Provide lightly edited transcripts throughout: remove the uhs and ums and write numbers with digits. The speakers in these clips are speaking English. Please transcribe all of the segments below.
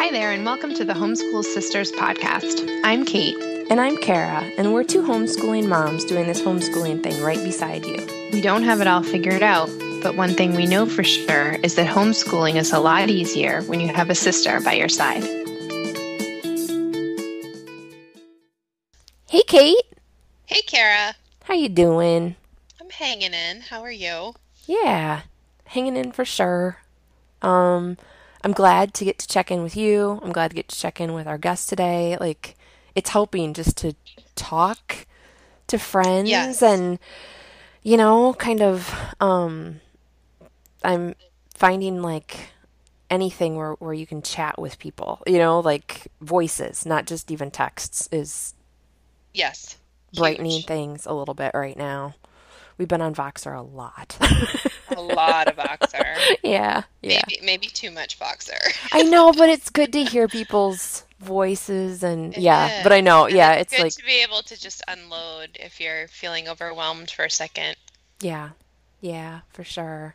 Hi there, and welcome to the Homeschool Sisters podcast. I'm Kate. And I'm Kara, and we're two homeschooling moms doing this homeschooling thing right beside you. We don't have it all figured out, but one thing we know for sure is that homeschooling is a lot easier when you have a sister by your side. Hey, Kate. Hey, Kara. How you doing? I'm hanging in. How are you? Yeah, hanging in for sure. I'm glad to get to check in with you. I'm glad to get to check in with our guest today. Like, it's helping just to talk to friends. Yes. And, you know, kind of, I'm finding, like, anything where you can chat with people, you know, like voices, not just even texts, is yes, brightening things a little bit right now. We've been on Voxer a lot. A lot of Voxer. Yeah. Maybe too much Voxer. I know, but it's good to hear people's voices and it is. But I know, it's good, like, to be able to just unload if you're feeling overwhelmed for a second. Yeah, for sure.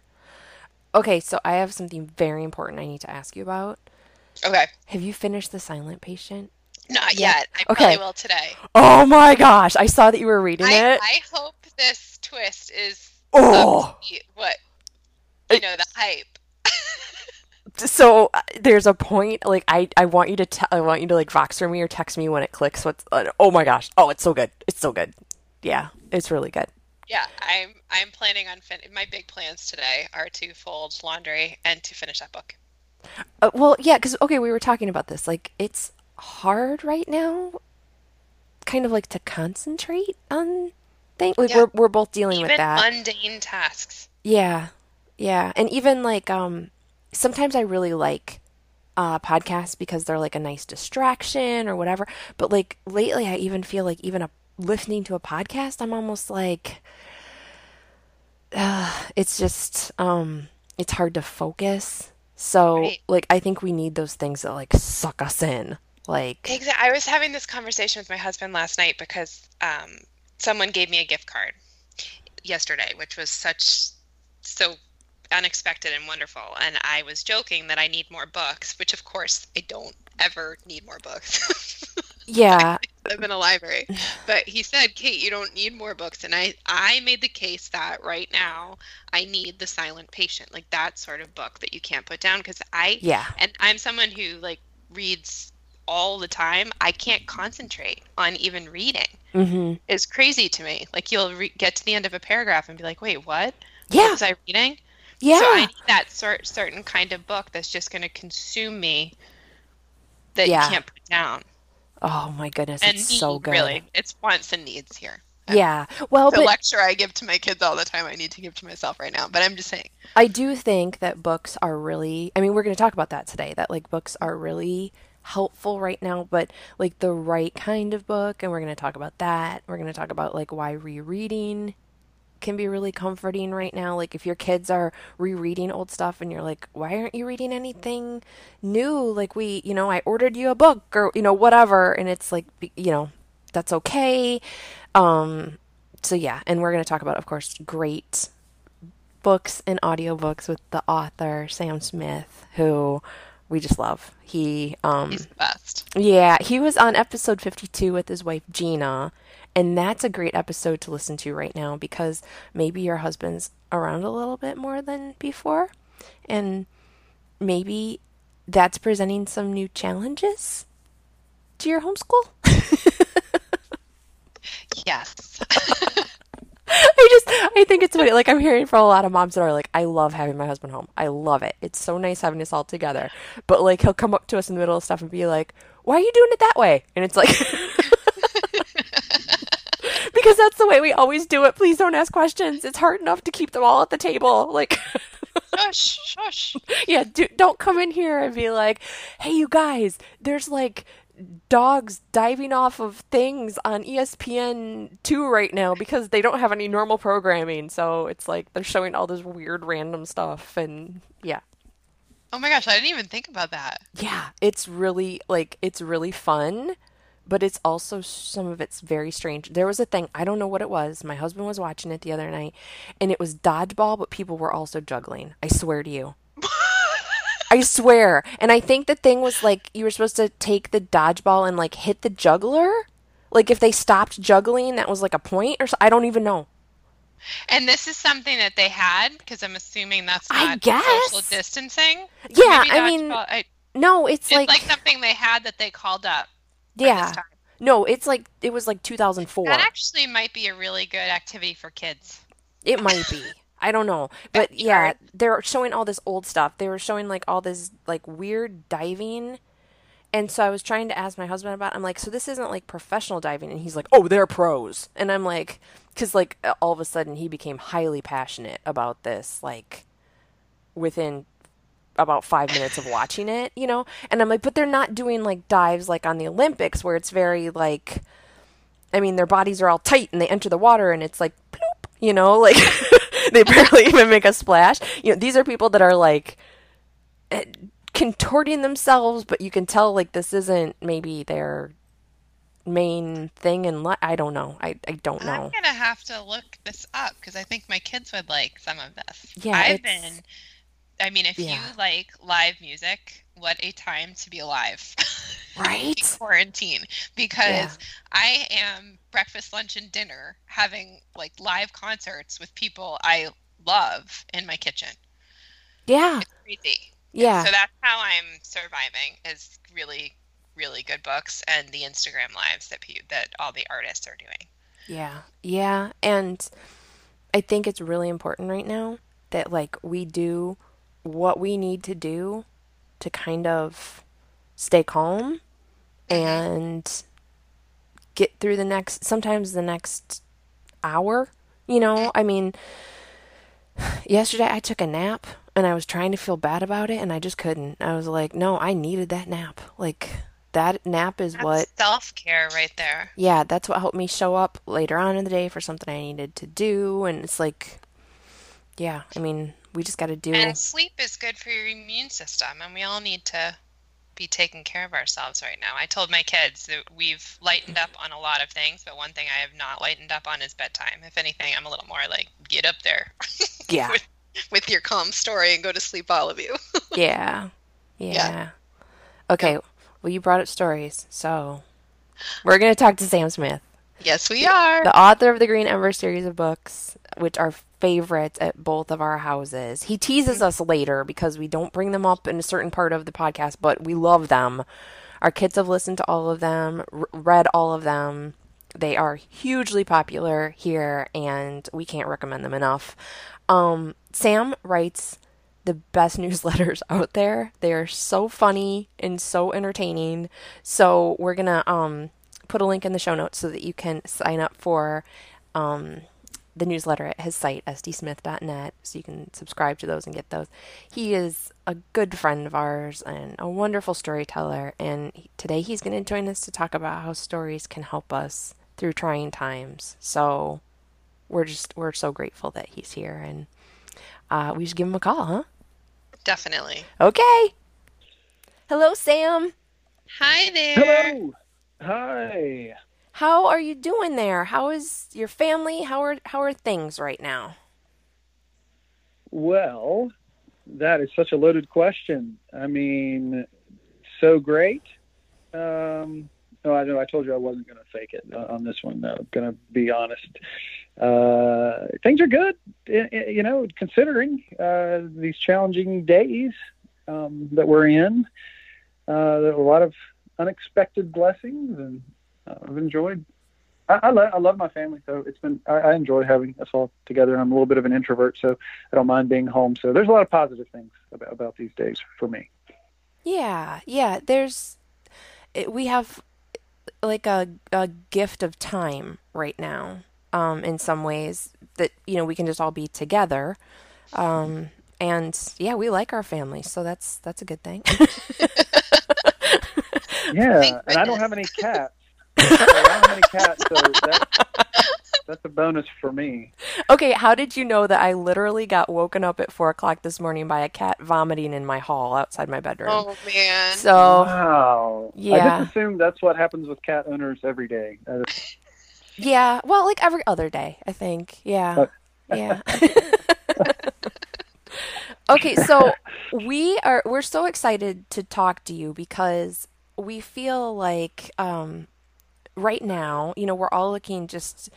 Okay, so I have something very important I need to ask you about. Okay. Have you finished The Silent Patient? Not yet. I probably will today. Oh my gosh, I saw that you were reading it. I hope this twist is the hype. So there's a point, like, I want you to like Voxer me or text me when it clicks. Oh my gosh. Oh, it's so good. It's so good. Yeah, it's really good. Yeah, I'm planning on my big plans today are to fold laundry and to finish that book. Well, yeah, because we were talking about this. Like, it's hard right now, kind of like to concentrate on things. Like, we're both dealing even with that. Mundane tasks. Yeah, and even like sometimes I really like podcasts because they're like a nice distraction or whatever. But like lately, I even feel like listening to a podcast, I'm almost like it's just it's hard to focus. So like I think we need those things that like suck us in. Like, exactly. I was having this conversation with my husband last night because someone gave me a gift card yesterday, which was so unexpected and wonderful. And I was joking that I need more books, which of course I don't ever need more books. Yeah. I live in a library. But he said, Kate, you don't need more books. And I made the case that right now I need The Silent Patient, like that sort of book that you can't put down. Because and I'm someone who like reads all the time. I can't concentrate on even reading. Mm-hmm. It's crazy to me. Like, you'll get to the end of a paragraph and be like, wait, what? Yeah. What was I reading? Yeah. So I need that certain kind of book that's just going to consume me that you can't put down. Oh my goodness. And it's so good. Really, it's wants and needs here. Yeah. Well, the lecture I give to my kids all the time, I need to give to myself right now. But I'm just saying. I do think that books are really, I mean, we're going to talk about that today, that like books are really helpful right now, but like the right kind of book. And we're going to talk about that. We're going to talk about like why rereading can be really comforting right now. Like if your kids are rereading old stuff and you're like, why aren't you reading anything new? Like I ordered you a book or, whatever. And it's like, that's okay. So yeah. And we're going to talk about, of course, great books and audiobooks with the author, Sam Smith, who we just love. He's the best. Yeah, he was on episode 52 with his wife Gina, and that's a great episode to listen to right now because maybe your husband's around a little bit more than before, and maybe that's presenting some new challenges to your homeschool. Yes. I think it's funny. Like, I'm hearing from a lot of moms that are like, I love having my husband home. I love it. It's so nice having us all together. But like, he'll come up to us in the middle of stuff and be like, why are you doing it that way? And it's like, because that's the way we always do it. Please don't ask questions. It's hard enough to keep them all at the table. Like, shush. Yeah. Don't come in here and be like, hey, you guys, there's like dogs diving off of things on ESPN 2 right now because they don't have any normal programming, so it's like they're showing all this weird random stuff. And oh my gosh, I didn't even think about that. Yeah, it's really like, it's really fun, but it's also, some of it's very strange. There was a thing, I don't know what it was, my husband was watching it the other night, and it was dodgeball, but people were also juggling. I swear to you. I swear. And I think the thing was, like, you were supposed to take the dodgeball and, like, hit the juggler. Like, if they stopped juggling, that was, like, a point or so. I don't even know. And this is something that they had, because I'm assuming that's not social distancing. Yeah, I mean, no, it's like something they had that they called up. Yeah. This time. No, it's like, it was like 2004. That actually might be a really good activity for kids. It might be. I don't know. But yeah, they're showing all this old stuff. They were showing like all this like weird diving. And so I was trying to ask my husband about it. I'm like, so this isn't like professional diving. And he's like, oh, they're pros. And I'm like, because like all of a sudden he became highly passionate about this, like within about 5 minutes of watching it, you know? And I'm like, but they're not doing like dives like on the Olympics where it's very like, I mean, their bodies are all tight and they enter the water and it's like, bloop, you know, like they barely even make a splash. You know, these are people that are like... contorting themselves, but you can tell like this isn't maybe their main thing in life. I don't know. I don't know. I'm going to have to look this up because I think my kids would like some of this. Yeah, you like live music, what a time to be alive. Right? Quarantine. Because I am breakfast, lunch, and dinner having like live concerts with people I love in my kitchen. Yeah. It's crazy. Yeah. And so that's how I'm surviving, is really, really good books and the Instagram lives that all the artists are doing. Yeah. Yeah. And I think it's really important right now that like we do what we need to do to kind of stay calm and get through the next hour, you know? I mean, yesterday I took a nap. And I was trying to feel bad about it, and I just couldn't. I was like, no, I needed that nap. Like, that nap is what... self-care right there. Yeah, that's what helped me show up later on in the day for something I needed to do. And it's like, yeah, I mean, we just got to do... And sleep is good for your immune system, and we all need to be taking care of ourselves right now. I told my kids that we've lightened up on a lot of things, but one thing I have not lightened up on is bedtime. If anything, I'm a little more like, get up there. Yeah. With your calm story and go to sleep, all of you. Yeah. Okay. Well, you brought up stories, so we're going to talk to Sam Smith. Yes, we are. The author of the Green Ember series of books, which are favorites at both of our houses. He teases us later because we don't bring them up in a certain part of the podcast, but we love them. Our kids have listened to all of them, read all of them. They are hugely popular here, and we can't recommend them enough. Sam writes the best newsletters out there. They are so funny and so entertaining. So we're going to put a link in the show notes so that you can sign up for the newsletter at his site, sdsmith.net, so you can subscribe to those and get those. He is a good friend of ours and a wonderful storyteller. And today he's going to join us to talk about how stories can help us through trying times. So... We're so grateful that he's here, and we should give him a call, huh? Definitely. Okay. Hello, Sam. Hi there. Hello. Hi. How are you doing there? How is your family? How are things right now? Well, that is such a loaded question. I mean, so great. No, I know. I told you I wasn't going to fake it on this one. No, I'm going to be honest. Things are good, you know, considering these challenging days that we're in. There are a lot of unexpected blessings, and I've enjoyed. I love my family, so it's been. I enjoy having us all together. And I'm a little bit of an introvert, so I don't mind being home. So there's a lot of positive things about these days for me. Yeah. We have like a gift of time right now. In some ways that, you know, we can just all be together. And yeah, we like our family. So that's a good thing. Yeah. And I don't have any cats. So that's a bonus for me. Okay. How did you know that I literally got woken up at 4:00 this morning by a cat vomiting in my hall outside my bedroom? Oh man. So, wow. Yeah. I just assume that's what happens with cat owners every day. Yeah, well, like every other day, I think. Yeah. Okay, so we're so excited to talk to you because we feel like right now, you know, we're all looking just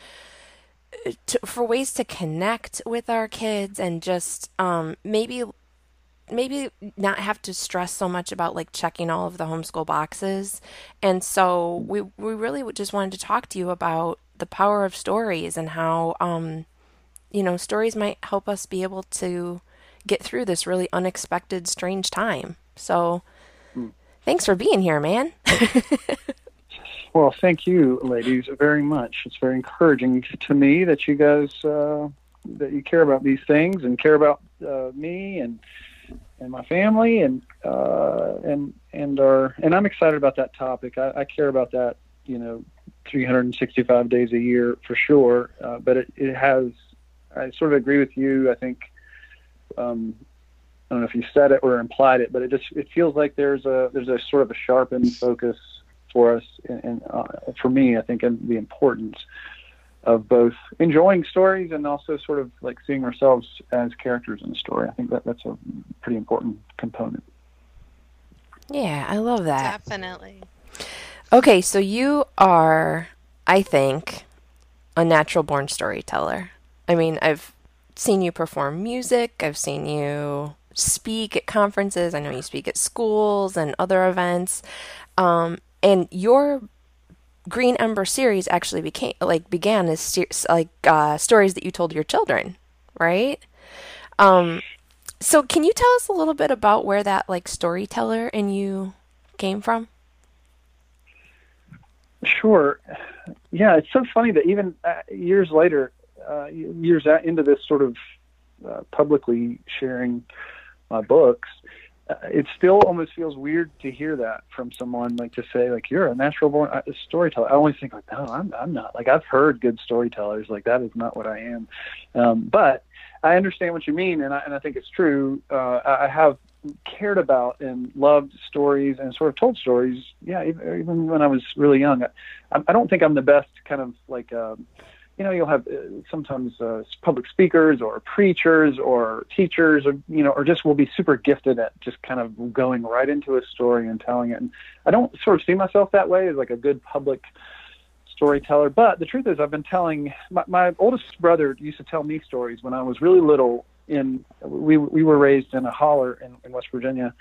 for ways to connect with our kids and just maybe not have to stress so much about like checking all of the homeschool boxes. And so we really just wanted to talk to you about the power of stories and how, you know, stories might help us be able to get through this really unexpected, strange time. So thanks for being here, man. Well, thank you, ladies, very much. It's very encouraging to me that you guys, that you care about these things and care about me and my family and I'm excited about that topic. I care about that, you know, 365 days a year for sure. But it has, I sort of agree with you. I think, I don't know if you said it or implied it, but it feels like there's a sort of a sharpened focus for us. And for me, I think the importance of both enjoying stories and also sort of like seeing ourselves as characters in a story. I think that's a pretty important component. Yeah, I love that. Definitely. Okay, so you are, I think, a natural-born storyteller. I mean, I've seen you perform music. I've seen you speak at conferences. I know you speak at schools and other events. And your Green Ember series actually began as stories that you told your children, right? So can you tell us a little bit about where that like storyteller in you came from? Sure. Yeah, it's so funny that even years later, years into this sort of publicly sharing my books, it still almost feels weird to hear that from someone, like to say like you're a natural born storyteller. I always think like, no, I'm not. Like I've heard good storytellers, like that is not what I am. But I understand what you mean, and I think it's true. I have cared about and loved stories and sort of told stories. Yeah, even when I was really young, I don't think I'm the best kind of like. You know, you'll have sometimes public speakers or preachers or teachers, or you know, or just will be super gifted at just kind of going right into a story and telling it. And I don't sort of see myself that way as like a good public storyteller. But the truth is, I've been telling my oldest brother used to tell me stories when I was really little. We were raised in a holler in West Virginia.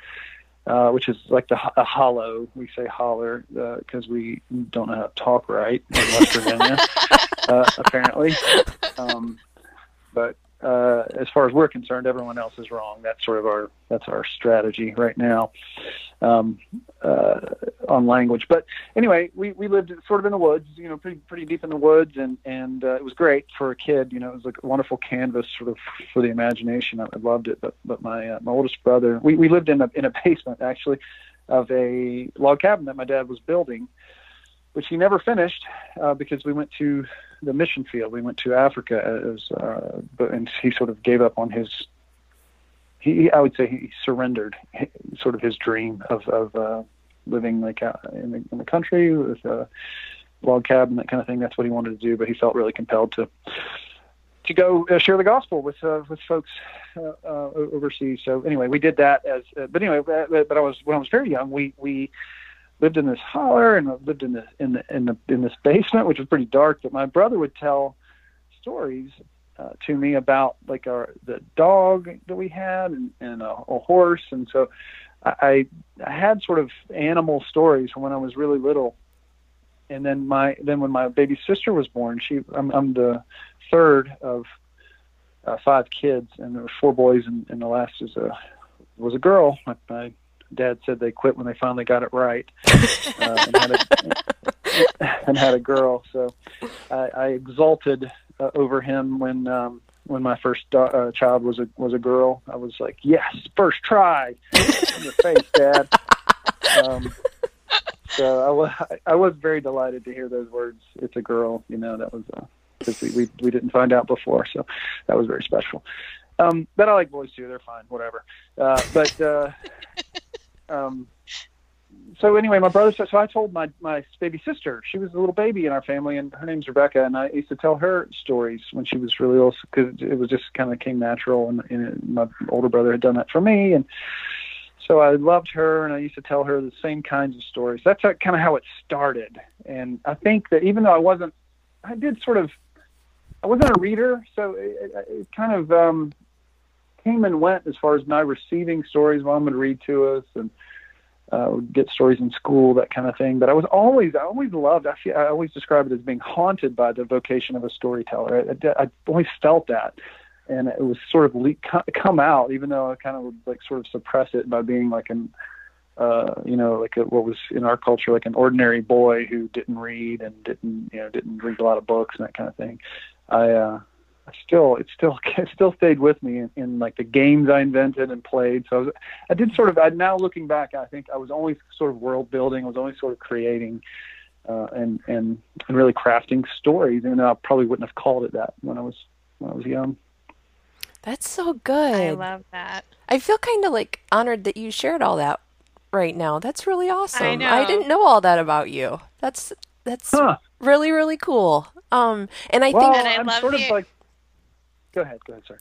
Which is like a hollow. We say holler because we don't know how to talk right in West Virginia, apparently. But as far as we're concerned, everyone else is wrong. That's sort of our strategy right now on language. But anyway, we lived sort of in the woods, you know, pretty deep in the woods, and it was great for a kid. You know, it was like a wonderful canvas sort of for the imagination. I loved it. But my oldest brother, we lived in a basement actually of a log cabin that my dad was building, which he never finished because we went to the mission field. We went to Africa, and he sort of gave up on his. I would say he surrendered sort of his dream of living like in the country with a log cabin, that kind of thing. That's what he wanted to do, but he felt really compelled to go share the gospel with folks overseas. So anyway, we did that but when I was very young, we lived in this holler and lived in this basement, which was pretty dark. But my brother would tell stories to me about like the dog that we had and a horse, and so I had sort of animal stories from when I was really little. And then when my baby sister was born, I'm the third of five kids, and there were four boys, and the last was a girl. My dad said they quit when they finally got it right and had a girl. So I exulted over him when my first child was a girl. I was like, yes, first try in your face, Dad. So I was very delighted to hear those words. It's a girl, you know. That was because we didn't find out before, so that was very special. But I like boys too; they're fine, whatever. so anyway, my brother said, so I told my baby sister, she was a little baby in our family, and her name's Rebecca, and I used to tell her stories when she was really little, because it was just kind of came natural, and my older brother had done that for me, and so I loved her, and I used to tell her the same kinds of stories. That's kind of how it started, and I think that even though I wasn't a reader, so it kind of came and went as far as my receiving stories. Mom would read to us, and would get stories in school, that kind of thing. But I always loved. I always describe it as being haunted by the vocation of a storyteller. I always felt that, and it was sort of come out, even though I kind of would sort of suppress it by being like an, what was in our culture like an ordinary boy who didn't read and didn't read a lot of books and that kind of thing. It still stayed with me in the games I invented and played. So now looking back, I think I was always sort of world building. I was always sort of creating and really crafting stories. And I probably wouldn't have called it that when I was young. That's so good. I love that. I feel kind of honored that you shared all that right now. That's really awesome. I know. I didn't know all that about you. That's really, really cool. Go ahead, sir.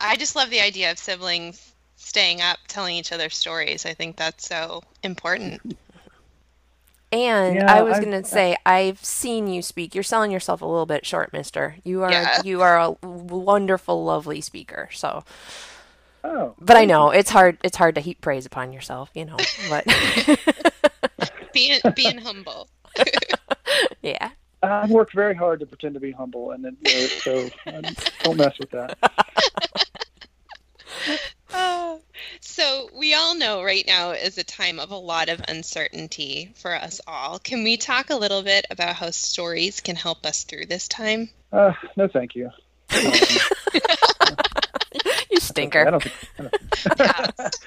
I just love the idea of siblings staying up, telling each other stories. I think that's so important. And yeah, I was going to say, I've seen you speak. You're selling yourself a little bit short, mister. You are a wonderful, lovely speaker. So, but I know it's hard to heap praise upon yourself, but being humble. Yeah. I've worked very hard to pretend to be humble, and so don't mess with that. So we all know right now is a time of a lot of uncertainty for us all. Can we talk a little bit about how stories can help us through this time? No, thank you. You stinker. I don't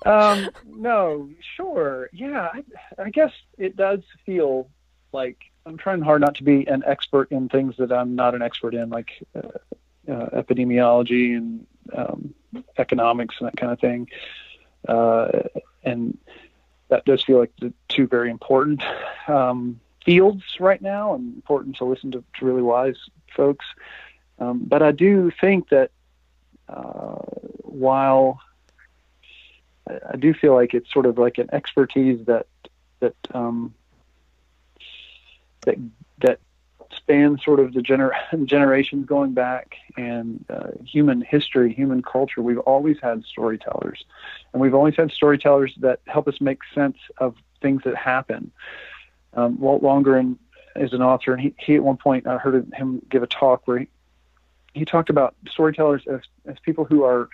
think. No, sure. Yeah, I guess it does feel like I'm trying hard not to be an expert in things that I'm not an expert in, epidemiology and economics and that kind of thing. And that does feel like the two very important fields right now, and important to listen to really wise folks. But I do think that while I do feel like it's sort of like an expertise that spans sort of the generations going back, and human history, human culture. We've always had storytellers, and we've always had storytellers that help us make sense of things that happen. Walt Longer is an author, and he at one point, I heard him give a talk where he talked about storytellers as people who are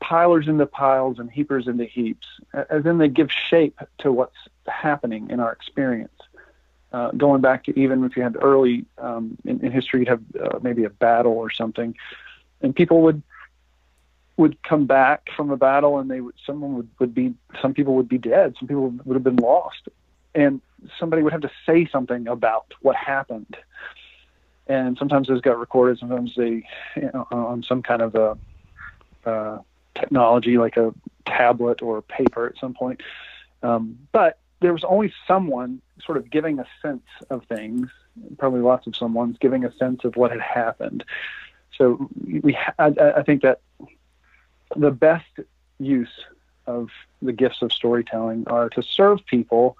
pilers into piles and heapers into heaps, as in they give shape to what's happening in our experience. Going back to even if you had early in history, you'd have maybe a battle or something, and people would come back from a battle, and some people would be dead, some people would have been lost, and somebody would have to say something about what happened. And sometimes those got recorded, sometimes they on some kind of a technology like a tablet or paper at some point, but there was always someone sort of giving a sense of things, probably lots of someone's giving a sense of what had happened. So I think that the best use of the gifts of storytelling are to serve people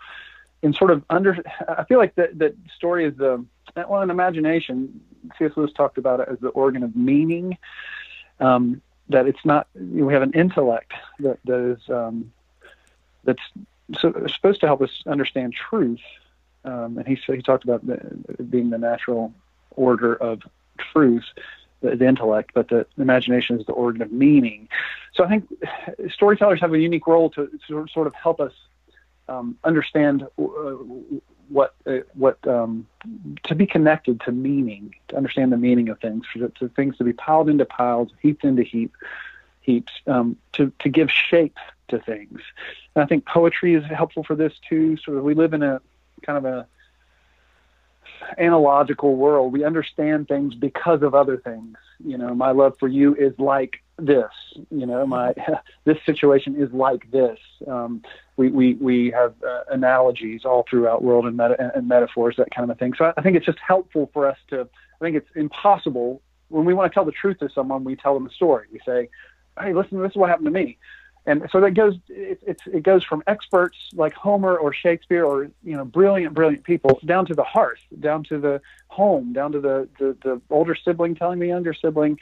in sort of I feel like that story is in imagination, C.S. Lewis talked about it as the organ of meaning, that it's not, we have an intellect that's so it's supposed to help us understand truth, and he talked about being the natural order of truth, the intellect, but the imagination is the organ of meaning. So I think storytellers have a unique role to sort of help us understand what to be connected to meaning, to understand the meaning of things, to things to be piled into piles, heaped into heaps, to give shape to things. And I think poetry is helpful for this too. Sort of, we live in a kind of a analogical world. We understand things because of other things. My love for you is like this. This situation is like this. we have analogies all throughout world and metaphors, that kind of thing. So I think it's just helpful for us to, I think it's impossible when we want to tell the truth to someone, we tell them a story. We say, hey, listen, this is what happened to me. And so that goes, it goes from experts like Homer or Shakespeare or, you know, brilliant people down to the hearth, down to the home, down to the older sibling telling the younger sibling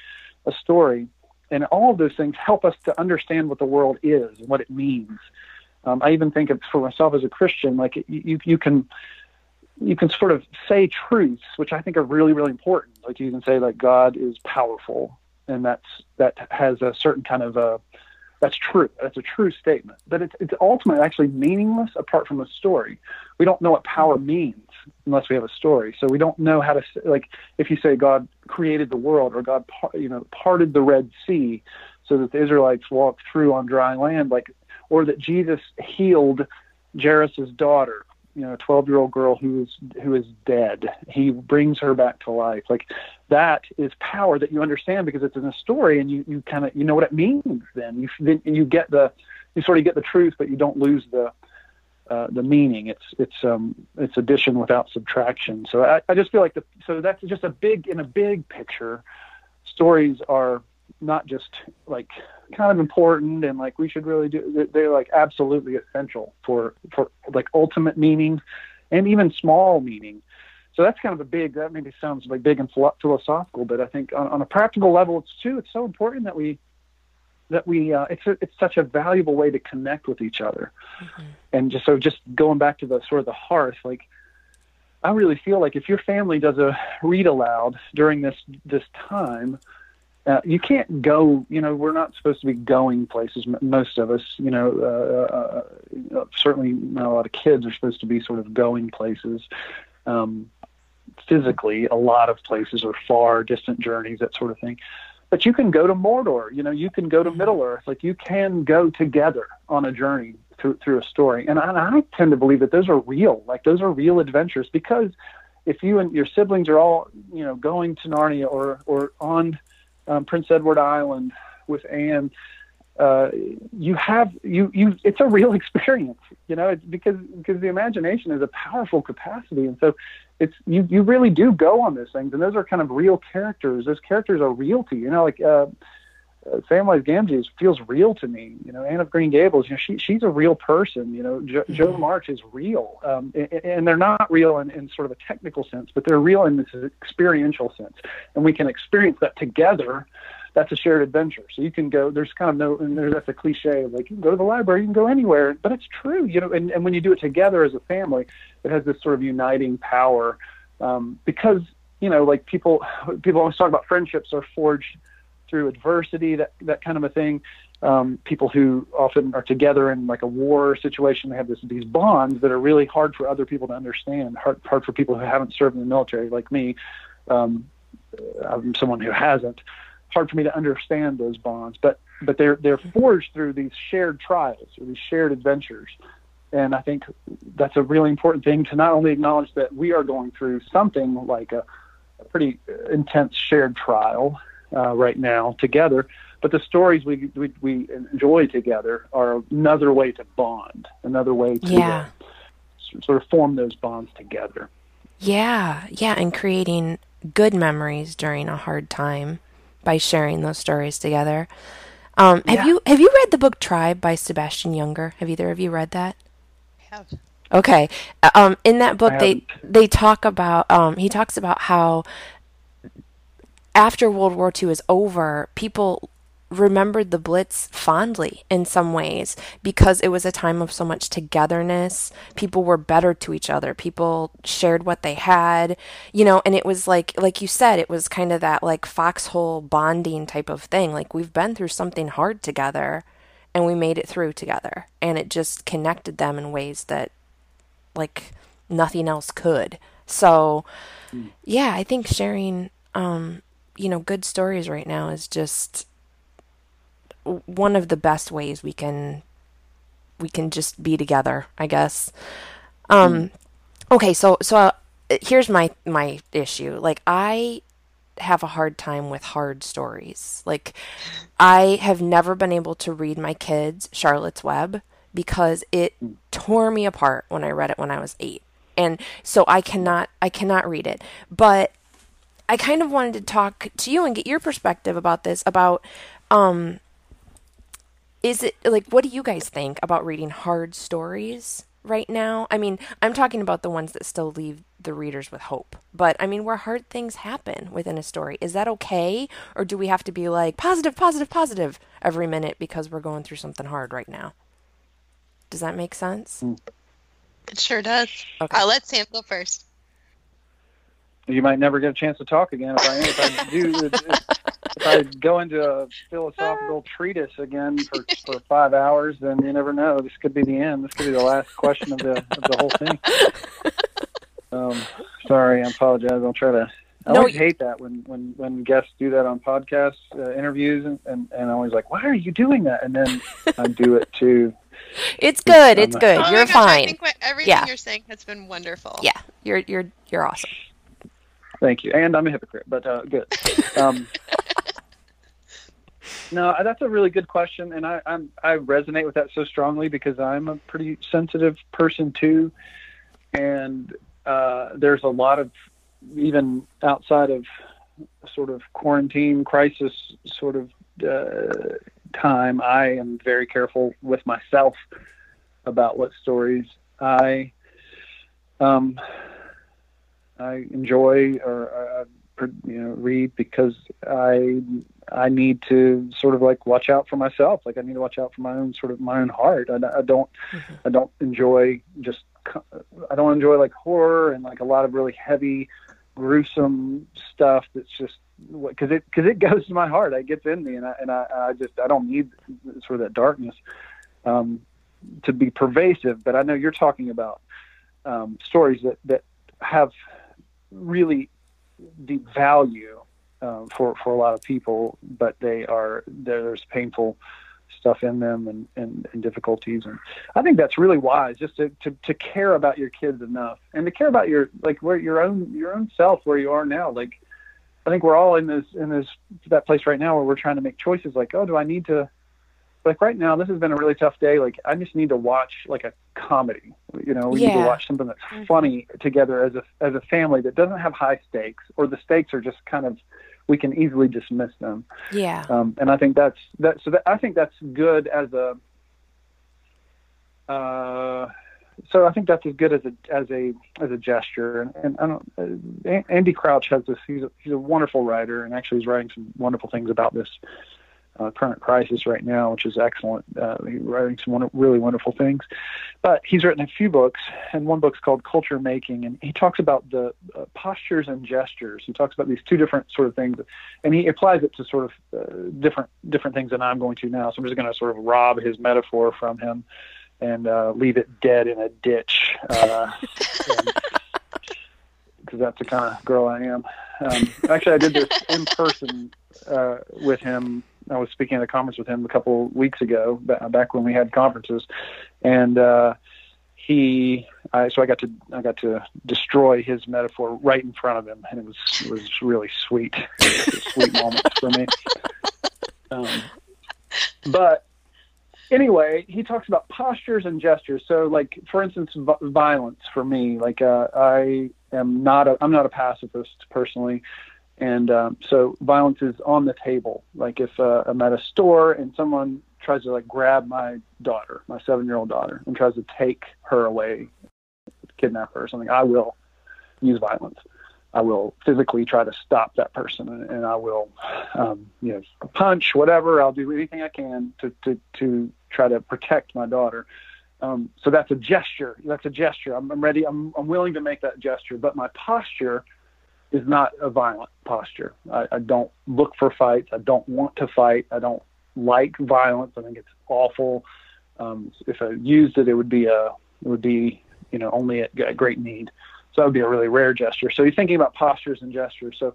a story. And all of those things help us to understand what the world is and what it means. I even think of, for myself as a Christian, like you can sort of say truths, which I think are really important. Like you can say like God is powerful, and that has a certain kind of a, that's true. That's a true statement. But it's ultimately actually meaningless apart from a story. We don't know what power means unless we have a story. So we don't know how to, like, if you say God created the world or God, parted the Red Sea so that the Israelites walked through on dry land, like, or that Jesus healed Jairus's daughter, you know, a 12-year-old girl who is dead. He brings her back to life. Like, that is power that you understand because it's in a story, and you kind of, you know what it means. Then you sort of get the truth, but you don't lose the meaning. It's addition without subtraction. So I just feel like so that's just in a big picture, stories are not just like kind of important and like we should really do, they're like absolutely essential for like ultimate meaning and even small meaning. So that's kind of that maybe sounds like big and philosophical, but I think on a practical level, it's so important that we it's such a valuable way to connect with each other. Mm-hmm. And just going back to the sort of the hearth, like, I really feel like if your family does a read aloud during this time, you can't go, we're not supposed to be going places. Most of us, certainly not a lot of kids are supposed to be sort of going places. Physically, a lot of places are far distant journeys, that sort of thing. But you can go to Mordor, you can go to Middle Earth, like you can go together on a journey through a story. And I tend to believe that those are real adventures, because if you and your siblings are all, going to Narnia or on Prince Edward Island with Anne, it's a real experience, it's because the imagination is a powerful capacity. And so you really do go on those things. And those are kind of real characters. Those characters are real to you, Samwise Gamgee feels real to me, Anne of Green Gables, she's a real person, Jo March is real. And they're not real in sort of a technical sense, but they're real in this experiential sense. And we can experience that together. That's a shared adventure. So you can go, that's a cliche, like you can go to the library, you can go anywhere, but it's true, and when you do it together as a family, it has this sort of uniting power, because, like people always talk about friendships are forged through adversity, that kind of a thing. People who often are together in like a war situation, they have these bonds that are really hard for other people to understand, hard for people who haven't served in the military like me. I'm someone who hasn't. Hard for me to understand those bonds, but they're forged through these shared trials or these shared adventures. And I think that's a really important thing, to not only acknowledge that we are going through something like a pretty intense shared trial right now together, but the stories we enjoy together are another way to bond, another way to sort of form those bonds together. Yeah, and creating good memories during a hard time by sharing those stories together. Have you read the book Tribe by Sebastian Younger? Have either of you read that? I have. Okay. In that book, they talk about, he talks about how after World War II is over, people remembered the Blitz fondly in some ways, because it was a time of so much togetherness. People were better to each other. People shared what they had, and it was like you said, it was kind of that like foxhole bonding type of thing. Like, we've been through something hard together and we made it through together, and it just connected them in ways that like nothing else could. So yeah, I think sharing, good stories right now is just one of the best ways we can just be together, I guess. Okay. So here's my issue. Like, I have a hard time with hard stories. Like, I have never been able to read my kids Charlotte's Web because it tore me apart when I read it when I was 8. And so I cannot read it. But I kind of wanted to talk to you and get your perspective about this, about, is it, like, what do you guys think about reading hard stories right now? I mean, I'm talking about the ones that still leave the readers with hope, but I mean, where hard things happen within a story, is that okay? Or do we have to be like positive, positive, positive every minute because we're going through something hard right now? Does that make sense? It sure does. Okay. I'll let Sam go first. You might never get a chance to talk again if I go into a philosophical treatise again for 5 hours, then you never know. This could be the end. This could be the last question of the whole thing. Sorry, I apologize. I'll try to. I hate that when guests do that on podcasts, interviews, and I'm always like, why are you doing that? And then I do it too. It's good. It's good. Oh, you're fine. I think everything you're saying has been wonderful. Yeah, you're awesome. Thank you. And I'm a hypocrite, but good. No, that's a really good question, and I resonate with that so strongly because I'm a pretty sensitive person too, and there's a lot of, even outside of sort of quarantine crisis sort of time, I am very careful with myself about what stories I enjoy or read, because I need to sort of like watch out for myself. Like I need to watch out for my own sort of my own heart. I don't enjoy like horror and like a lot of really heavy, gruesome stuff. That's just because it goes to my heart. It gets in me, and I don't need sort of that darkness to be pervasive. But I know you're talking about stories that have really deep value for a lot of people, but there's painful stuff in them and difficulties, and I think that's really wise, just to care about your kids enough and to care about your like where your own self, where you are now. Like I think we're all in that place right now where we're trying to make choices like, oh, do I need to, like right now, this has been a really tough day. Like I just need to watch like a comedy, we need to watch something that's funny together as a family that doesn't have high stakes, or the stakes are just kind of, we can easily dismiss them. Yeah. And I think that's that. So I think that's good as a gesture. And I don't, Andy Crouch has this, he's a wonderful writer, and actually he's writing some wonderful things about this current crisis right now, which is excellent. He's writing some really wonderful things, but he's written a few books, and one book's called Culture Making, and he talks about the postures and gestures. He talks about these two different sort of things, and he applies it to sort of different things than I'm going to now. So I'm just going to sort of rob his metaphor from him and leave it dead in a ditch, because that's the kind of girl I am. Actually, I did this in person with him. I was speaking at a conference with him a couple weeks ago, back when we had conferences, and I got to destroy his metaphor right in front of him, and it was really sweet, a sweet moment for me. But anyway, he talks about postures and gestures. So, like for instance, violence for me, like I'm not a pacifist personally. And so violence is on the table. Like if I'm at a store and someone tries to like grab my daughter, my 7-year-old daughter, and tries to take her away, kidnap her or something, I will use violence. I will physically try to stop that person, and I will, punch, whatever. I'll do anything I can to try to protect my daughter. So that's a gesture. I'm ready. I'm willing to make that gesture, but my posture is not a violent posture. I don't look for fights. I don't want to fight. I don't like violence. I think it's awful. If I used it, it would be only at great need. So that would be a really rare gesture. So you're thinking about postures and gestures. So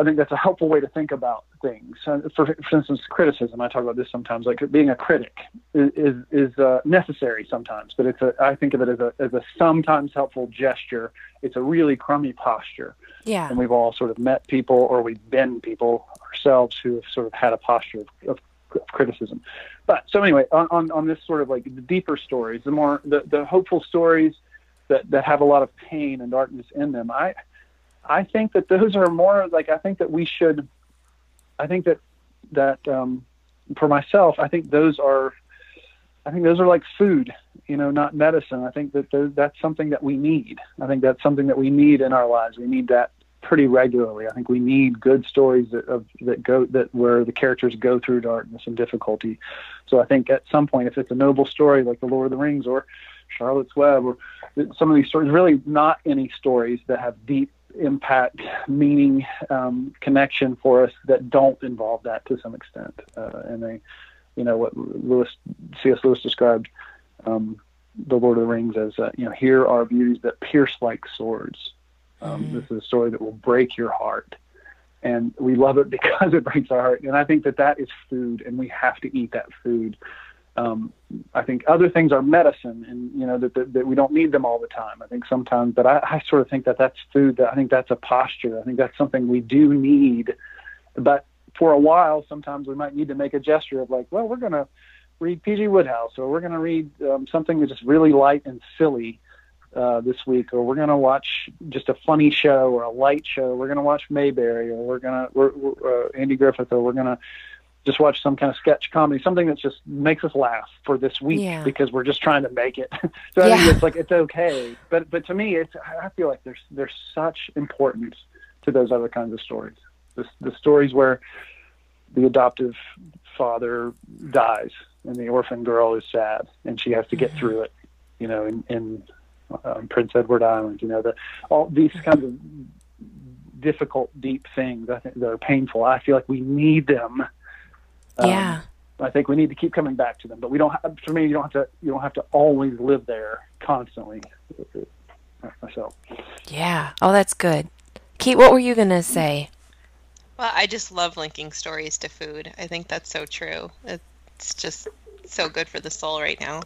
I think that's a helpful way to think about things. For instance, criticism. I talk about this sometimes. Like being a critic is necessary sometimes, but I think of it as a sometimes helpful gesture. It's a really crummy posture. Yeah. And we've all sort of met people, or we've been people ourselves, who have sort of had a posture of criticism. But so anyway, on this sort of like the deeper stories, the more the hopeful stories that have a lot of pain and darkness in them, I think that those are more like, for myself, I think those are like food, not medicine. I think that that's something that we need. I think that's something that we need in our lives. We need that pretty regularly. I think we need good stories where the characters go through darkness and difficulty. So I think at some point, if it's a noble story like the Lord of the Rings or Charlotte's Web or some of these stories, really not any stories that have deep impact, meaning, connection for us that don't involve that to some extent. And they, what C.S. Lewis described the Lord of the Rings as, here are beauties that pierce like swords. This is a story that will break your heart. And we love it because it breaks our heart. And I think that is food, and we have to eat that food. I think other things are medicine, and that we don't need them all the time. I think sometimes, but I sort of think that's food. I think that's a posture. I think that's something we do need. But for a while, sometimes we might need to make a gesture of like, well, we're going to read P.G. Wodehouse, or we're going to read something that's just really light and silly this week, or we're going to watch just a funny show or a light show. We're going to watch Mayberry, or we're Andy Griffith, or we're going to just watch some kind of sketch comedy, something that just makes us laugh for this week because we're just trying to make it. So I think it's like, it's okay. But to me, I feel like there's such importance to those other kinds of stories. The stories where the adoptive father dies and the orphan girl is sad and she has to get through it, in Prince Edward Island, all these kinds of difficult, deep things I think that are painful. I feel like we need them. I think we need to keep coming back to them, but we don't. For me, you don't have to always live there constantly. Myself. Yeah. Oh, that's good. Kate, what were you gonna say? Well, I just love linking stories to food. I think that's so true. It's just so good for the soul right now.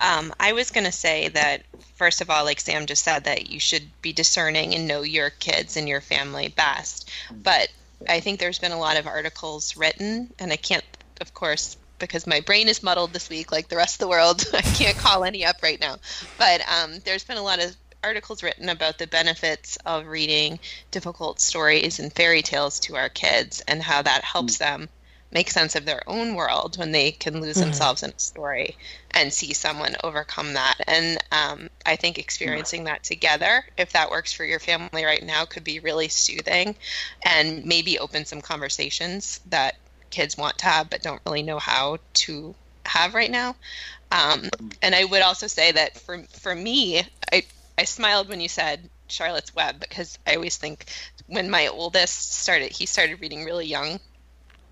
I was gonna say that first of all, like Sam just said, that you should be discerning and know your kids and your family best, but I think there's been a lot of articles written, and I can't, of course, because my brain is muddled this week like the rest of the world, I can't call any up right now, but there's been a lot of articles written about the benefits of reading difficult stories and fairy tales to our kids and how that helps them make sense of their own world when they can lose themselves in a story and see someone overcome that. And I think experiencing that together, if that works for your family right now, could be really soothing and maybe open some conversations that kids want to have but don't really know how to have right now. And I would also say that for me, I smiled when you said Charlotte's Web, because I always think when my oldest started reading really young,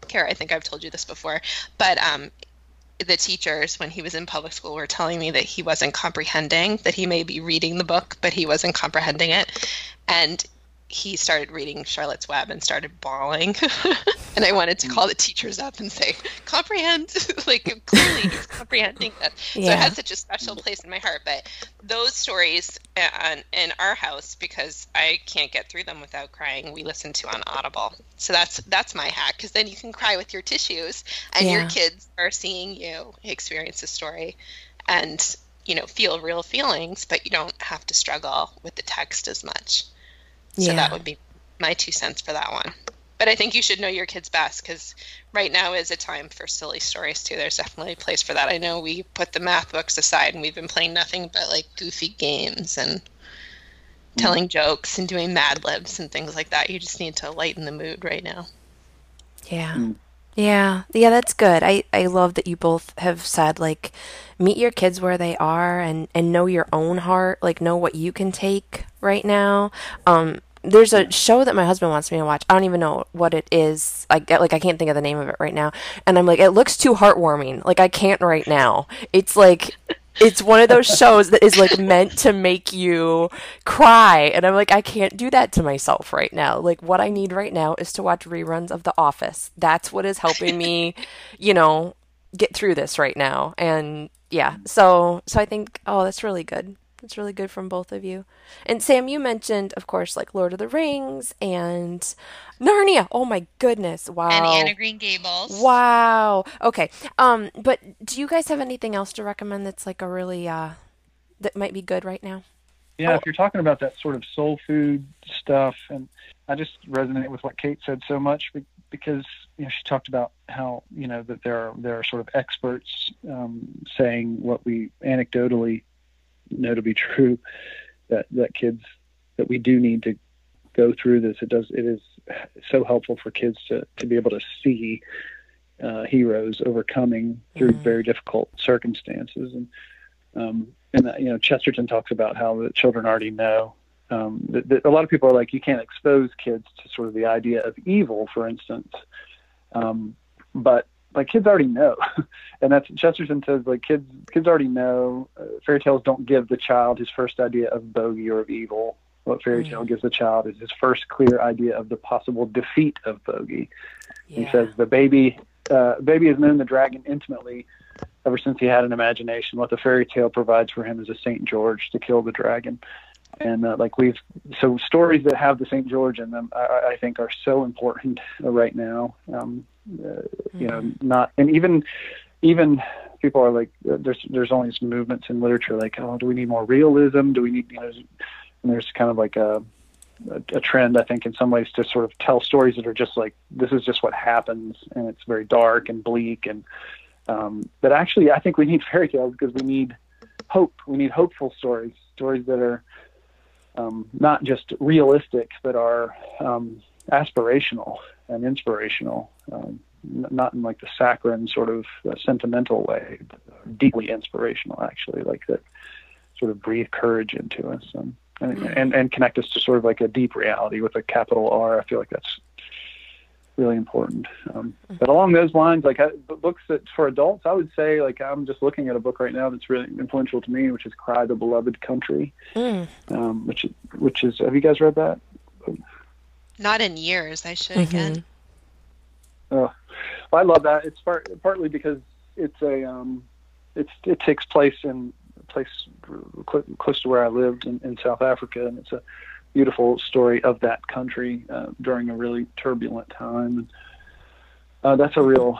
Kara, I think I've told you this before, but the teachers when he was in public school were telling me that he wasn't comprehending, that he may be reading the book, but he wasn't comprehending it. And he started reading Charlotte's Web and started bawling. And I wanted to call the teachers up and say, comprehend, like clearly he's comprehending this. Yeah. So it has such a special place in my heart. But those stories in our house, because I can't get through them without crying, we listen to on Audible. So that's my hack, because then you can cry with your tissues and your kids are seeing you experience the story and, feel real feelings, but you don't have to struggle with the text as much. So that would be my 2 cents for that one. But I think you should know your kids best, because right now is a time for silly stories, too. There's definitely a place for that. I know we put the math books aside, and we've been playing nothing but, like, goofy games and telling jokes and doing Mad Libs and things like that. You just need to lighten the mood right now. Yeah. Yeah, that's good. I love that you both have said, like, meet your kids where they are and know your own heart. Like, know what you can take right now. There's a show that my husband wants me to watch. I don't even know what it is. I can't think of the name of it right now. And I'm like, it looks too heartwarming. Like, I can't right now. It's like, it's one of those shows that is like meant to make you cry. And I'm like, I can't do that to myself right now. Like, what I need right now is to watch reruns of The Office. That's what is helping me, get through this right now. And so I think, oh, that's really good. It's really good from both of you. And Sam, you mentioned, of course, like Lord of the Rings and Narnia. Oh my goodness. Wow. And Anne of Green Gables. Wow. Okay. But do you guys have anything else to recommend that's like a really, that might be good right now? Yeah. Oh. If you're talking about that sort of soul food stuff, and I just resonate with what Kate said so much, because you know, she talked about how, you know, that there are sort of experts saying what we anecdotally know to be true, that we do need to go through this. It is so helpful for kids to be able to see heroes overcoming through very difficult circumstances. And you know, Chesterton talks about how the children already know. That a lot of people are like, you can't expose kids to sort of the idea of evil, for instance. But like, kids already know. And that's, Chesterton says, like, kids already know. Fairy tales don't give the child his first idea of bogey or of evil. What fairy tale gives the child is his first clear idea of the possible defeat of bogey. Yeah. He says the baby has known the dragon intimately ever since he had an imagination. What the fairy tale provides for him is a St. George to kill the dragon. And so stories that have the St. George in them, I think, are so important right now. You know, not, and even people are like, there's all these movements in literature, like, oh, do we need more realism? Do we need, you know, and there's kind of like a trend, I think, in some ways, to sort of tell stories that are just like, this is just what happens, and it's very dark and bleak, and but actually, I think we need fairy tales because we need hope. We need hopeful stories that are not just realistic, but are aspirational and inspirational, not in like the saccharine sort of sentimental way, but deeply inspirational, actually, like that sort of breathe courage into us and connect us to sort of like a deep reality with a capital R. I feel like that's really important. But along those lines, like books that for adults, I would say, like, I'm just looking at a book right now that's really influential to me, which is Cry, the Beloved Country, which is, have you guys read that? Not in years. I should again. Well, I love that. It's partly because it's it takes place in a place close to where I lived in South Africa, and it's a beautiful story of that country during a really turbulent time. And that's a real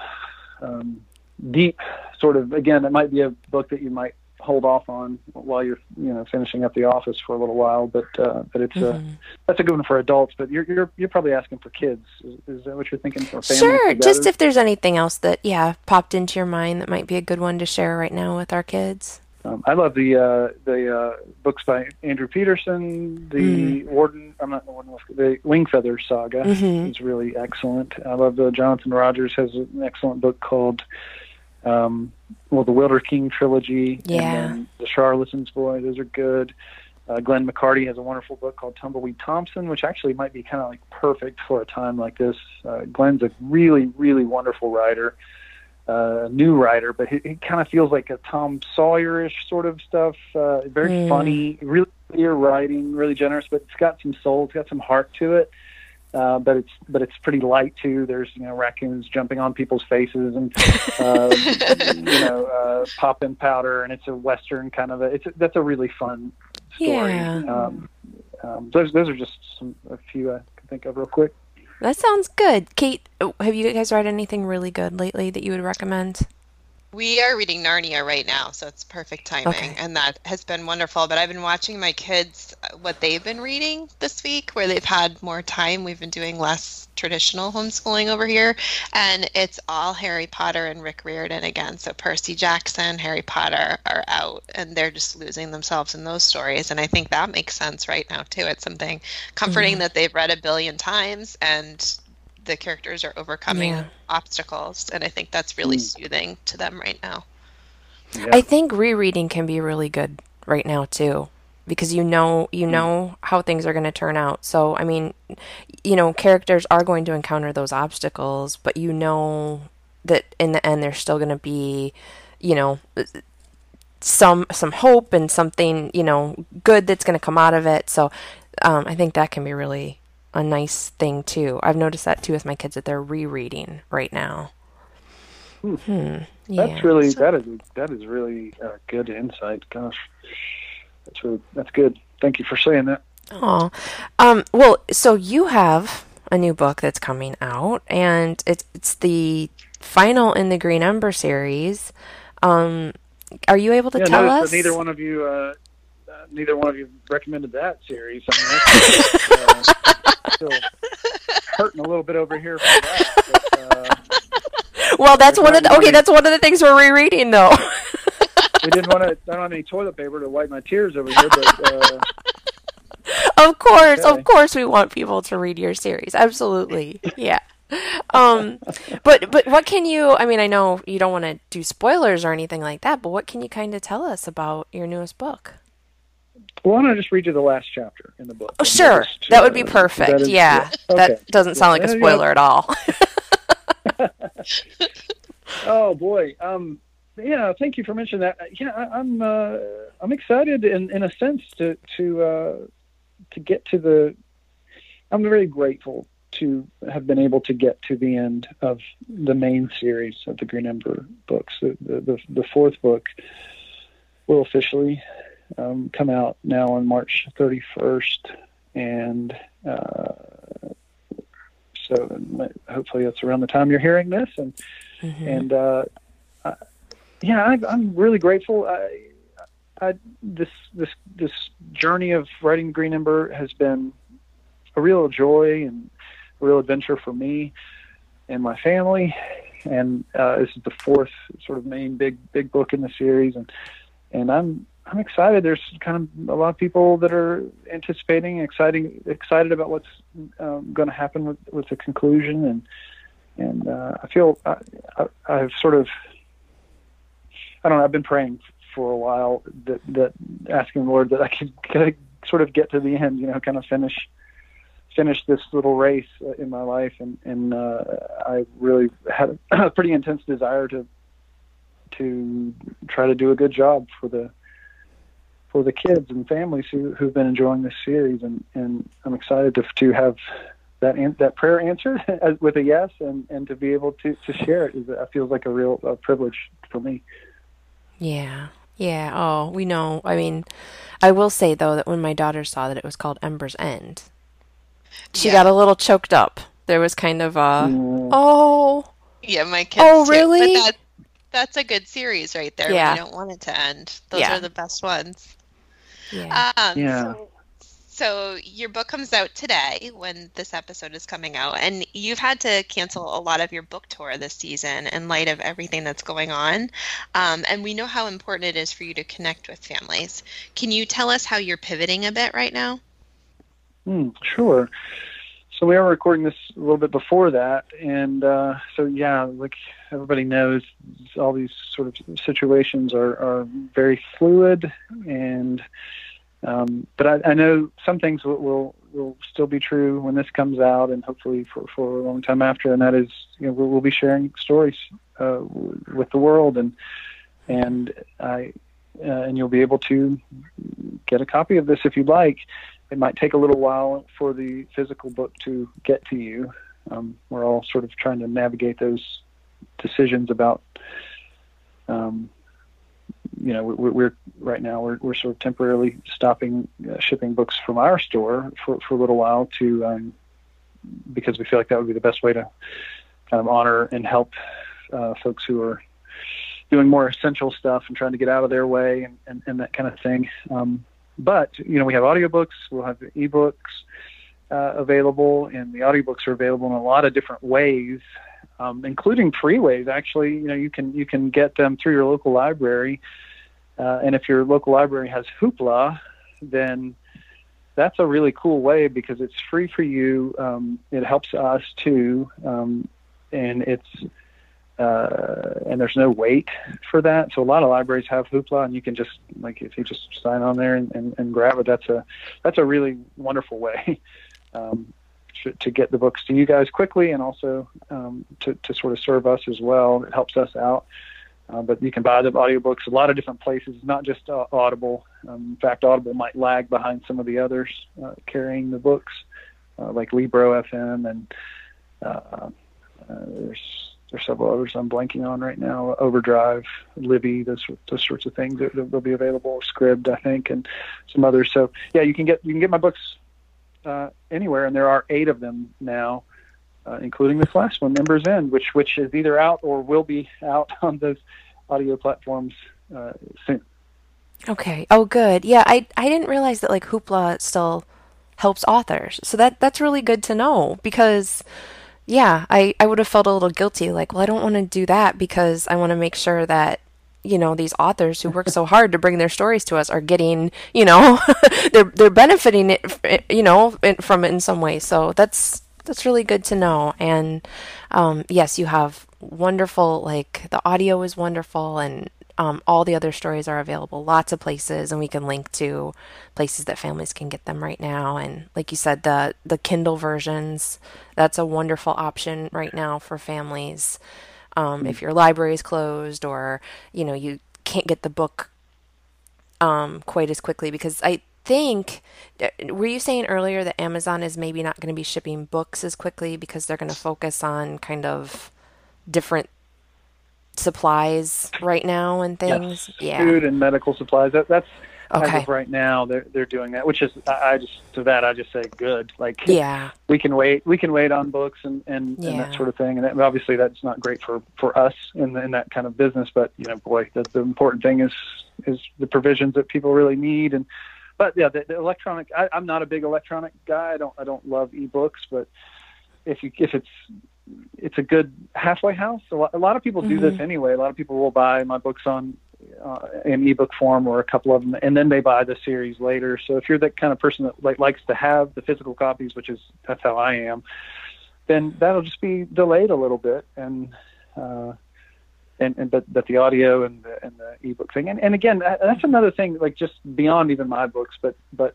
deep sort of, again, it might be a book that you might hold off on while you're, you know, finishing up The Office for a little while, but it's that's a good one for adults. But you're probably asking for kids. Is that what you're thinking for families? Sure. Together? Just if there's anything else that popped into your mind that might be a good one to share right now with our kids. I love the books by Andrew Peterson, the Wingfeather Saga is really excellent. I love the Jonathan Rogers has an excellent book called the Wilder King Trilogy, and the Charlatan's Boy. Those are good. Glenn McCarty has a wonderful book called Tumbleweed Thompson, which actually might be kind of like perfect for a time like this. Glenn's a really, really wonderful writer. New writer, but he kind of feels like a Tom Sawyer-ish sort of stuff. Very funny, really clear writing, really generous, but it's got some soul, it's got some heart to it. But it's pretty light too. There's, you know, raccoons jumping on people's faces and popping powder, and it's a Western kind of that's a really fun story. Yeah. Those are just a few I can think of real quick. That sounds good. Kate, have you guys read anything really good lately that you would recommend? We are reading Narnia right now, so it's perfect timing, and that has been wonderful. But I've been watching my kids, what they've been reading this week, where they've had more time. We've been doing less traditional homeschooling over here, and it's all Harry Potter and Rick Riordan again. So Percy Jackson, Harry Potter are out, and they're just losing themselves in those stories. And I think that makes sense right now, too. It's something comforting that they've read 1 billion times, and the characters are overcoming obstacles, and I think that's really soothing to them right now. Yeah. I think rereading can be really good right now too, because you know how things are going to turn out. So I mean, you know, characters are going to encounter those obstacles, but you know that in the end, there's still going to be, you know, some hope and something, you know, good that's going to come out of it. So I think that can be really a nice thing too. I've noticed that too with my kids, that they're rereading right now. Yeah. That is really good insight. Gosh, That's good. Thank you for saying that. Oh, well, so you have a new book that's coming out, and it's the final in the Green Ember series. Are you able to tell us? Neither one of you recommended that series. Still hurting a little bit over here for that. Well, that's one of that's one of the things we're rereading, though. We didn't want to. I don't have any toilet paper to wipe my tears over here, but. Of course, we want people to read your series. Absolutely, yeah. But what can you? I mean, I know you don't want to do spoilers or anything like that, but what can you kind of tell us about your newest book? Well, why don't I just read you the last chapter in the book? Oh, sure, that would be perfect. Okay. That doesn't sound like a spoiler at all. Oh boy. Thank you for mentioning that. Yeah, I'm excited in a sense to get to the. I'm very grateful to have been able to get to the end of the main series of the Green Ember books. The fourth book will officially come out now on March 31st, and so hopefully that's around the time you're hearing this. And I'm really grateful. This journey of writing the Green Ember has been a real joy and a real adventure for me and my family. And this is the fourth sort of main big book in the series, and I'm excited. There's kind of a lot of people that are anticipating, excited about what's going to happen with the conclusion, and I feel I've sort of. I don't know, I've been praying for a while that asking the Lord that I could sort of get to the end, kind of finish this little race in my life. And I really had a pretty intense desire to try to do a good job for the kids and families who've been enjoying this series. And I'm excited to have that prayer answered with a yes, and to be able to share it. It feels like a real privilege for me. Yeah. Oh, we know. I mean, I will say, though, that when my daughter saw that it was called Ember's End, she got a little choked up. There was kind of a, oh. Yeah, my kids too. Really? But that's a good series right there. Yeah. We don't want it to end. Those are the best ones. Yeah. So your book comes out today when this episode is coming out, and you've had to cancel a lot of your book tour this season in light of everything that's going on. And we know how important it is for you to connect with families. Can you tell us how you're pivoting a bit right now? Sure. So we are recording this a little bit before that. And like everybody knows, all these sort of situations are very fluid, and but I know some things will still be true when this comes out, and hopefully for a long time after. And that is, we'll be sharing stories with the world, and you'll be able to get a copy of this if you'd like. It might take a little while for the physical book to get to you. We're all sort of trying to navigate those decisions about. We're right now we're sort of temporarily stopping shipping books from our store for a little while to because we feel like that would be the best way to kind of honor and help folks who are doing more essential stuff and trying to get out of their way and that kind of thing. But we have audiobooks, we'll have ebooks available, and the audiobooks are available in a lot of different ways. Including free ways, actually. You can get them through your local library, and if your local library has Hoopla, then that's a really cool way because it's free for you. It helps us too, and it's and there's no wait for that. So a lot of libraries have Hoopla, and you can just if you just sign on there and grab it. That's a really wonderful way. To get the books to you guys quickly, and also to sort of serve us as well. It helps us out. But you can buy the audiobooks a lot of different places, not just Audible. In fact, Audible might lag behind some of the others carrying the books, like Libro FM, and there's There's several others I'm blanking on right now. Overdrive, Libby, those sorts of things that will be available. Scribd, I think, and some others. So yeah, you can get my books anywhere, and there are 8 of them now, including this last one, Ember's End, which is either out or will be out on those audio platforms soon. Okay. Oh, good. Yeah, I didn't realize that Hoopla still helps authors, so that's really good to know, because. Yeah, I would have felt a little guilty, I don't want to do that because I want to make sure that, these authors who work so hard to bring their stories to us are getting, they're benefiting it, from it in some way. So that's really good to know. And yes, you have wonderful, the audio is wonderful, and all the other stories are available lots of places, and we can link to places that families can get them right now. And like you said, the Kindle versions, that's a wonderful option right now for families. If your library is closed or, you can't get the book quite as quickly, because I think, were you saying earlier that Amazon is maybe not going to be shipping books as quickly because they're going to focus on kind of different supplies right now and things? Yes. Yeah, food and medical supplies. That's okay. As of right now, they're doing that, which is I just say good. Yeah, we can wait on books and that sort of thing. And obviously, that's not great for us in that kind of business. But the important thing is the provisions that people really need. And but yeah, the electronic. I'm not a big electronic guy. I don't love ebooks, but if it's a good halfway house. A lot of people do this anyway. A lot of people will buy my books on in ebook form, or a couple of them, and then they buy the series later. So if you're that kind of person that likes to have the physical copies, that's how I am, then that'll just be delayed a little bit. But the audio and the ebook thing, and again, that's another thing, just beyond even my books, but.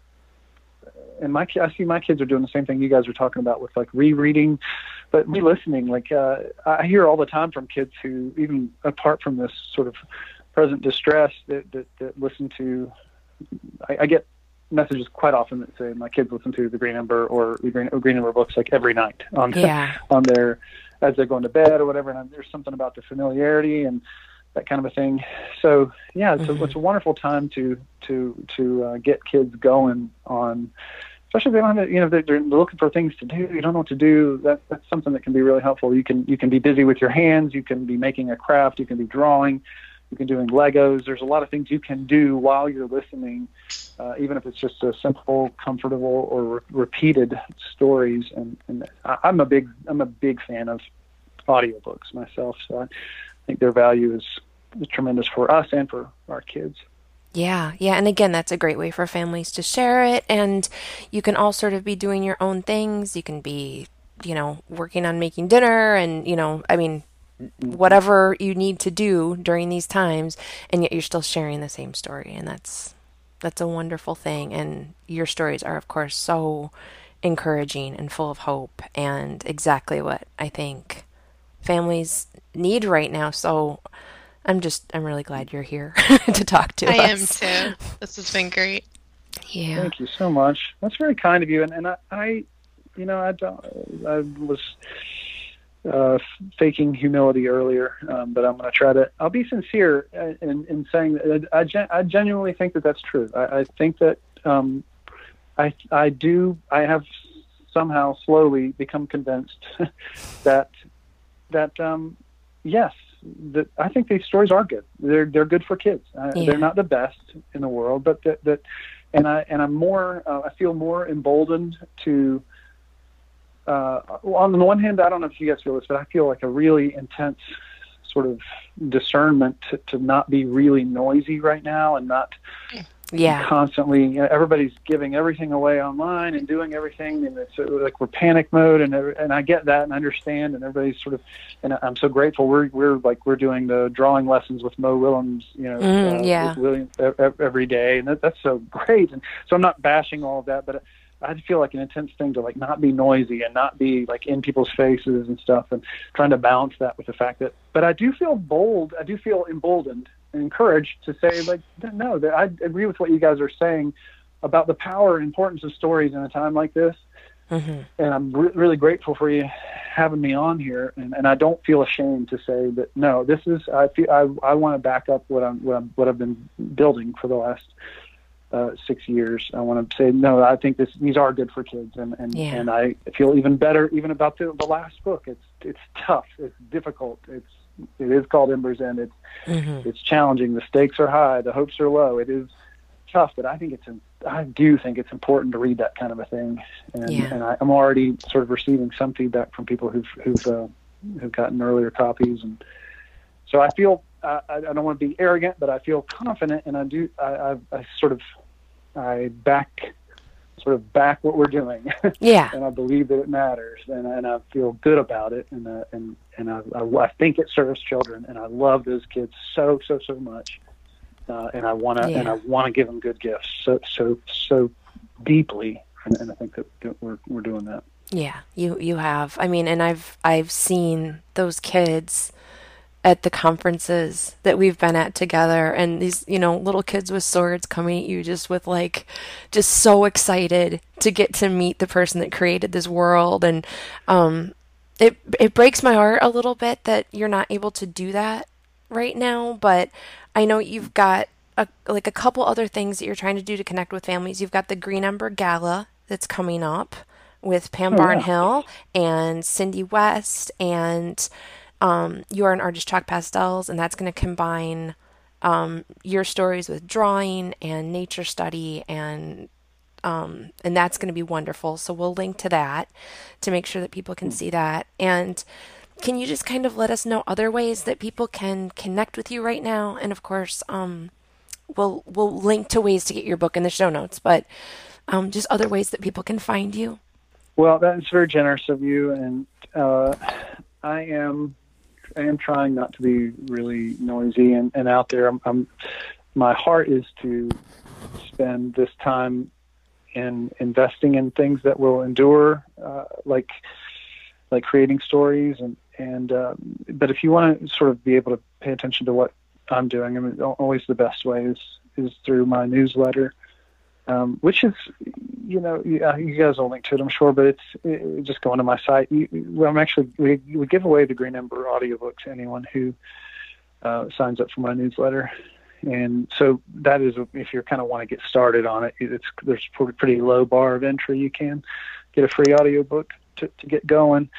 And I see my kids are doing the same thing you guys are talking about with rereading, but re-listening. I hear all the time from kids who, even apart from this sort of present distress, that listen to. I get messages quite often that say my kids listen to the Green Ember or Green Ember books every night on their, as they're going to bed or whatever. And there's something about the familiarity and that kind of a thing. So yeah, it's a wonderful time to get kids going on, especially if they don't have, they're looking for things to do. You don't know what to do. That's something that can be really helpful. You can be busy with your hands. You can be making a craft. You can be drawing. You can doing Legos. There's a lot of things you can do while you're listening, even if it's just a simple, comfortable, or repeated stories. And I'm a big fan of audiobooks myself. So I think their value is tremendous for us and for our kids. Yeah. And again, that's a great way for families to share it. And you can all sort of be doing your own things. You can be, working on making dinner and, whatever you need to do during these times. And yet you're still sharing the same story. And that's a wonderful thing. And your stories are, of course, so encouraging and full of hope and exactly what I think families need right now. So I'm really glad you're here to talk to us. I am too. This has been great. Yeah. Thank you so much. That's very kind of you. And I was faking humility earlier, but I'm going to I'll be sincere in saying that I genuinely think that that's true. I think that I have somehow slowly become convinced that I think these stories are good. They're good for kids. They're not the best in the world, but I feel more emboldened to. On the one hand, I don't know if you guys feel this, but I feel a really intense sort of discernment to not be really noisy right now and not. Yeah. Constantly, everybody's giving everything away online and doing everything, and it's we're panic mode, and I get that and understand, and everybody's sort of. And I'm so grateful we're doing the drawing lessons with Mo Willems, with William every day, and that's so great. And so I'm not bashing all of that, but I feel an intense thing to not be noisy and not be in people's faces and stuff, and trying to balance that with the fact that. But I do feel bold. I do feel emboldened. Encouraged to say no, that I agree with what you guys are saying about the power and importance of stories in a time like this, Mm-hmm. And I'm really grateful for you having me on here. And I don't feel ashamed to say that, no, this is, I want to back up what I've been building for the last 6 years. I want to say, no, I think these are good for kids. And I feel even better, even about the last book. It's tough. It's difficult. It is called Ember's End. It's challenging. The stakes are high. The hopes are low. It is tough, but I do think it's important to read that kind of a thing. And I'm already sort of receiving some feedback from people who've gotten earlier copies. And so I feel, I don't want to be arrogant, but I feel confident, and I back what we're doing. Yeah. And I believe that it matters, and I feel good about it. And I think it serves children, and I love those kids so much. And I want to give them good gifts so deeply, and I think that we're doing that. Yeah, you have. I mean, and I've seen those kids at the conferences that we've been at together, and these, you know, little kids with swords coming at you just with just so excited to get to meet the person that created this world, and it breaks my heart a little bit that you're not able to do that right now, but I know you've got a couple other things that you're trying to do to connect with families. You've got the Green Ember Gala that's coming up with Pam Barnhill and Cindy West, and You Are an Artist Chalk Pastels, and that's going to combine your stories with drawing and nature study, and that's going to be wonderful. So we'll link to that to make sure that people can see that. And can you just kind of let us know other ways that people can connect with you right now? And of course, we'll link to ways to get your book in the show notes, but just other ways that people can find you. Well, that's very generous of you, and I am trying not to be really noisy and out there. My heart is to spend this time in investing in things that will endure, like creating stories, but if you want to sort of be able to pay attention to what I'm doing, I mean, always the best way is through my newsletter, which is, you know, you guys will link to it, I'm sure, but it's just going to my site. We give away the Green Ember audiobook to anyone who signs up for my newsletter, and so that is, if you kind of want to get started on it, there's a pretty low bar of entry. You can get a free audiobook to get going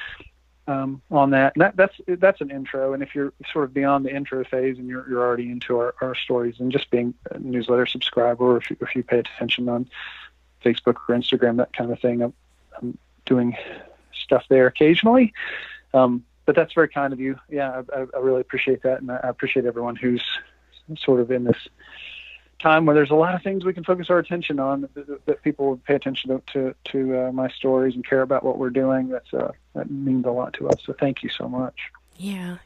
on that. And that's an intro. And if you're sort of beyond the intro phase and you're already into our stories and just being a newsletter subscriber, or if you pay attention on Facebook or Instagram, that kind of thing, I'm doing stuff there occasionally. But that's very kind of you. Yeah, I really appreciate that. And I appreciate everyone who's sort of in this time where there's a lot of things we can focus our attention on, that people would pay attention to my stories and care about what we're doing. That means a lot to us. So thank you so much. Yeah.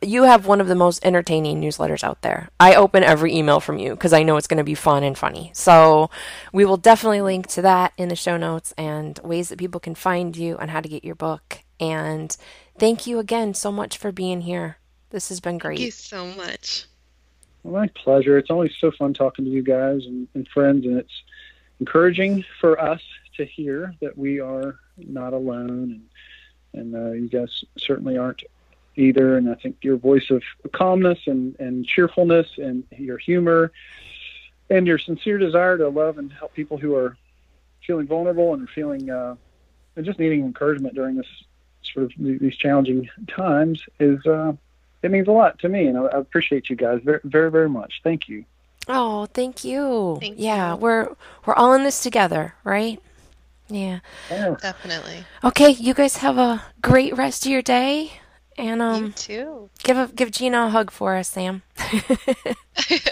You have one of the most entertaining newsletters out there. I open every email from you because I know it's going to be fun and funny. So we will definitely link to that in the show notes and ways that people can find you and how to get your book. And thank you again so much for being here. This has been great. Thank you so much. Well, my pleasure. It's always so fun talking to you guys and friends, and it's encouraging for us to hear that we are not alone, and you guys certainly aren't either. And I think your voice of calmness and cheerfulness and your humor and your sincere desire to love and help people who are feeling vulnerable and feeling and just needing encouragement during this sort of these challenging times is it means a lot to me, and I appreciate you guys very, very, very much. Thank you. Oh, thank you. Thank you. We're all in this together, right? Yeah. Definitely. Okay, you guys have a great rest of your day, and you too. Give Gina a hug for us, Sam.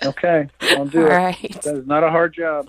Okay, I'll do it. All right. That is not a hard job.